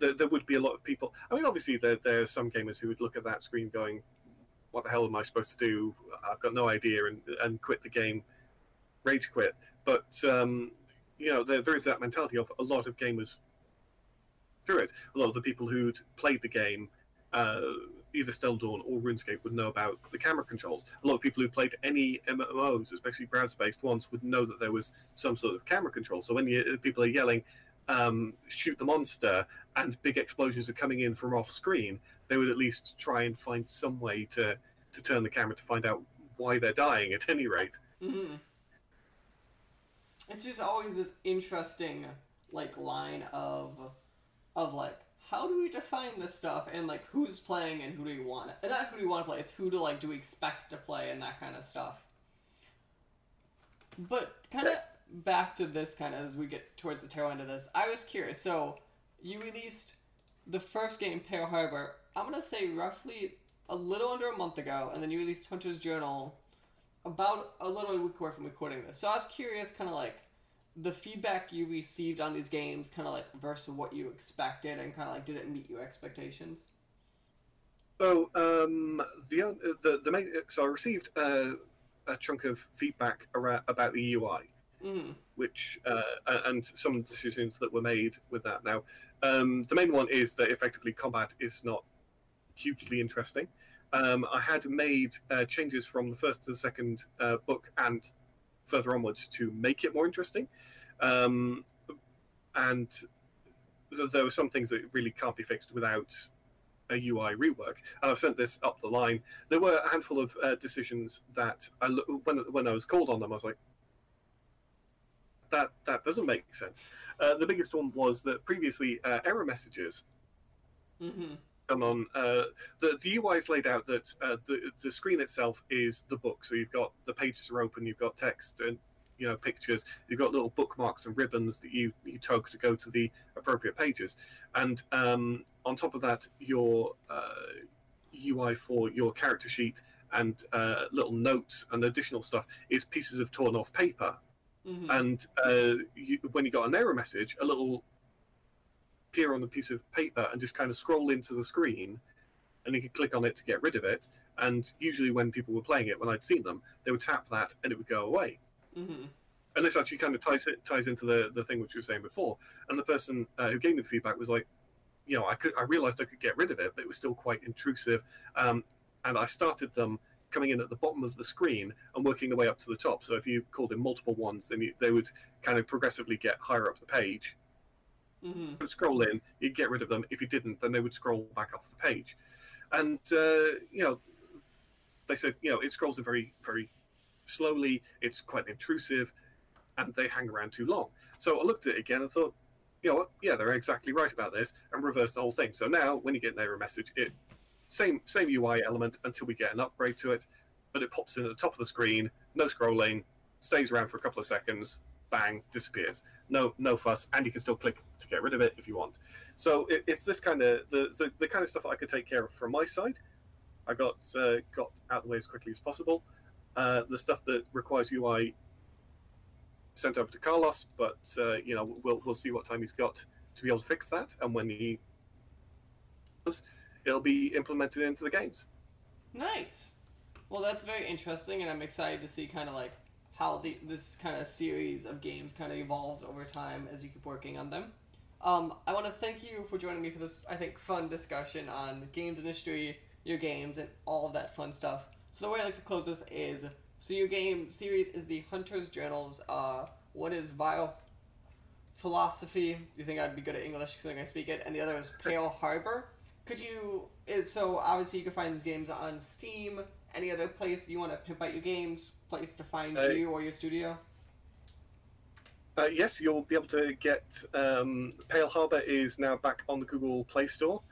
there, there would be a lot of people, I mean, obviously there, there are some gamers who would look at that screen going, what the hell am I supposed to do? I've got no idea, and, and quit the game, rage quit. But, um, you know, there, there is that mentality of a lot of gamers through it. A lot of the people who'd played the game, uh, either Stellar Dawn or RuneScape, would know about the camera controls. A lot of people who played any M M Os, especially browser-based ones, would know that there was some sort of camera control. So when you, people are yelling, um, shoot the monster, and big explosions are coming in from off-screen, they would at least try and find some way to, to turn the camera to find out why they're dying, at any rate. Mm-hmm. It's just always this interesting, like, line of... of, like, how do we define this stuff, and, like, who's playing and who do you want to... And not who do you want to play, it's who do, like, do we expect to play and that kind of stuff. But kind of back to this kind of, as we get towards the tail end of this, I was curious. So, you released the first game, Pale Harbor, I'm going to say roughly a little under a month ago, and then you released Hunter's Journal about a little week away from recording this. So I was curious, kind of, like, the feedback you received on these games, kind of like versus what you expected, and kind of like did it meet your expectations? So um, the the the main so I received uh, a chunk of feedback around, about the U I, mm. which uh, and some decisions that were made with that. Now um, the main one is that effectively combat is not hugely interesting. Um, I had made uh, changes from the first to the second uh, book and further onwards to make it more interesting, um, and there were some things that really can't be fixed without a U I rework, and I've sent this up the line. There were a handful of uh, decisions that I, when, when I was called on them, I was like, that, that doesn't make sense. Uh, the biggest one was that previously uh, error messages mm-hmm. come on. Uh, the, the U I is laid out that uh, the, the screen itself is the book, so you've got the pages are open, you've got text and you know pictures, you've got little bookmarks and ribbons that you, you tug to go to the appropriate pages. And um, on top of that, your uh, U I for your character sheet and uh, little notes and additional stuff is pieces of torn off paper. Mm-hmm. And uh, you, when you got an error message, a little appear on the piece of paper and just kind of scroll into the screen, and you could click on it to get rid of it. And usually when people were playing it, when I'd seen them, they would tap that and it would go away. Mm-hmm. And this actually kind of ties it, ties into the, the thing which you were saying before. And the person uh, who gave me the feedback was like, you know, I could I realized I could get rid of it, but it was still quite intrusive. Um, and I started them coming in at the bottom of the screen and working the way up to the top. So if you called in multiple ones, then you, they would kind of progressively get higher up the page. Mm-hmm. You would scroll in, you'd get rid of them. If you didn't, then they would scroll back off the page. And, uh, you know, they said, you know, it scrolls in very, very slowly. It's quite intrusive, and they hang around too long. So I looked at it again and thought, you know what? Yeah, they're exactly right about this, and reverse the whole thing. So now when you get an error message, it Same same U I element until we get an upgrade to it, but it pops in at the top of the screen, no scrolling, stays around for a couple of seconds, bang, disappears. No no fuss, and you can still click to get rid of it if you want. So it, it's this kind of the, the the kind of stuff that I could take care of from my side. I got uh, got out of the way as quickly as possible. Uh, the stuff that requires U I sent over to Carlos, but uh, you know we'll we'll see what time he's got to be able to fix that, and when he does, it'll be implemented into the games. Nice. Well, that's very interesting, and I'm excited to see kind of like how the, this kind of series of games kind of evolves over time as you keep working on them. Um, I want to thank you for joining me for this, I think, fun discussion on the games industry, your games, and all of that fun stuff. So the way I like to close this is, so your game series is The Hunter's Journals. Uh, one is Vile Philosophy. You think I'd be good at English because I speak it. And the other is Pale Harbor. Could you, so obviously you can find these games on Steam, any other place you want to pimp out your games, place to find uh, you or your studio? Uh, yes, you'll be able to get, um, Pale Harbor is now back on the Google Play Store,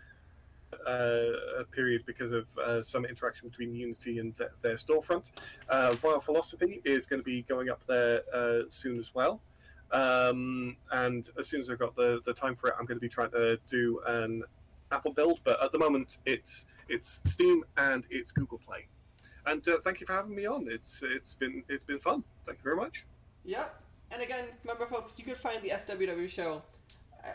uh, period, because of uh, some interaction between Unity and th their storefront. Uh, Vile Philosophy is going to be going up there uh, soon as well. Um, and as soon as I've got the, the time for it, I'm going to be trying to do an Apple build, but at the moment it's it's Steam and it's Google Play. And uh, thank you for having me on. It's it's been it's been fun. Thank you very much. Yep. And again, remember, folks, you can find the S W W show.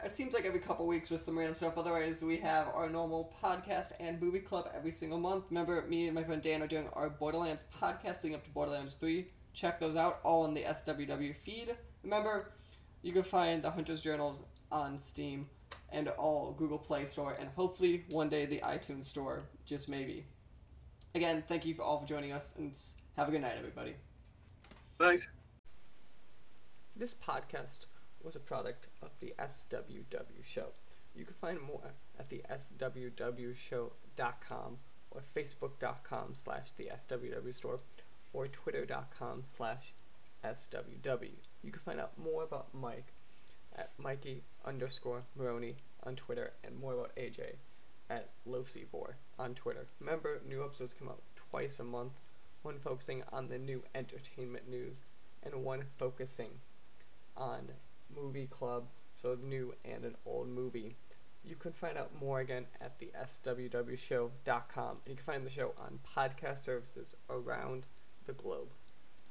It seems like every couple weeks with some random stuff. Otherwise, we have our normal podcast and movie club every single month. Remember, me and my friend Dan are doing our Borderlands podcast leading up to Borderlands three. Check those out all on the S W W feed. Remember, you can find the Hunter's Journals on Steam and all Google Play Store, and hopefully one day the iTunes Store, just maybe. Again, thank you for all for joining us, and have a good night, everybody. Thanks. This podcast was a product of the S W W Show. You can find more at the S W W show dot com, or facebook dot com slash the S W W Store, or twitter dot com slash S W W. You can find out more about Mike at Mikey underscore Maroney on Twitter, and more about A J at Losibor on Twitter. Remember, new episodes come out twice a month, one focusing on the new entertainment news and one focusing on Movie Club, so a new and an old movie. You can find out more again at the S W W show dot com. You can find the show on podcast services around the globe.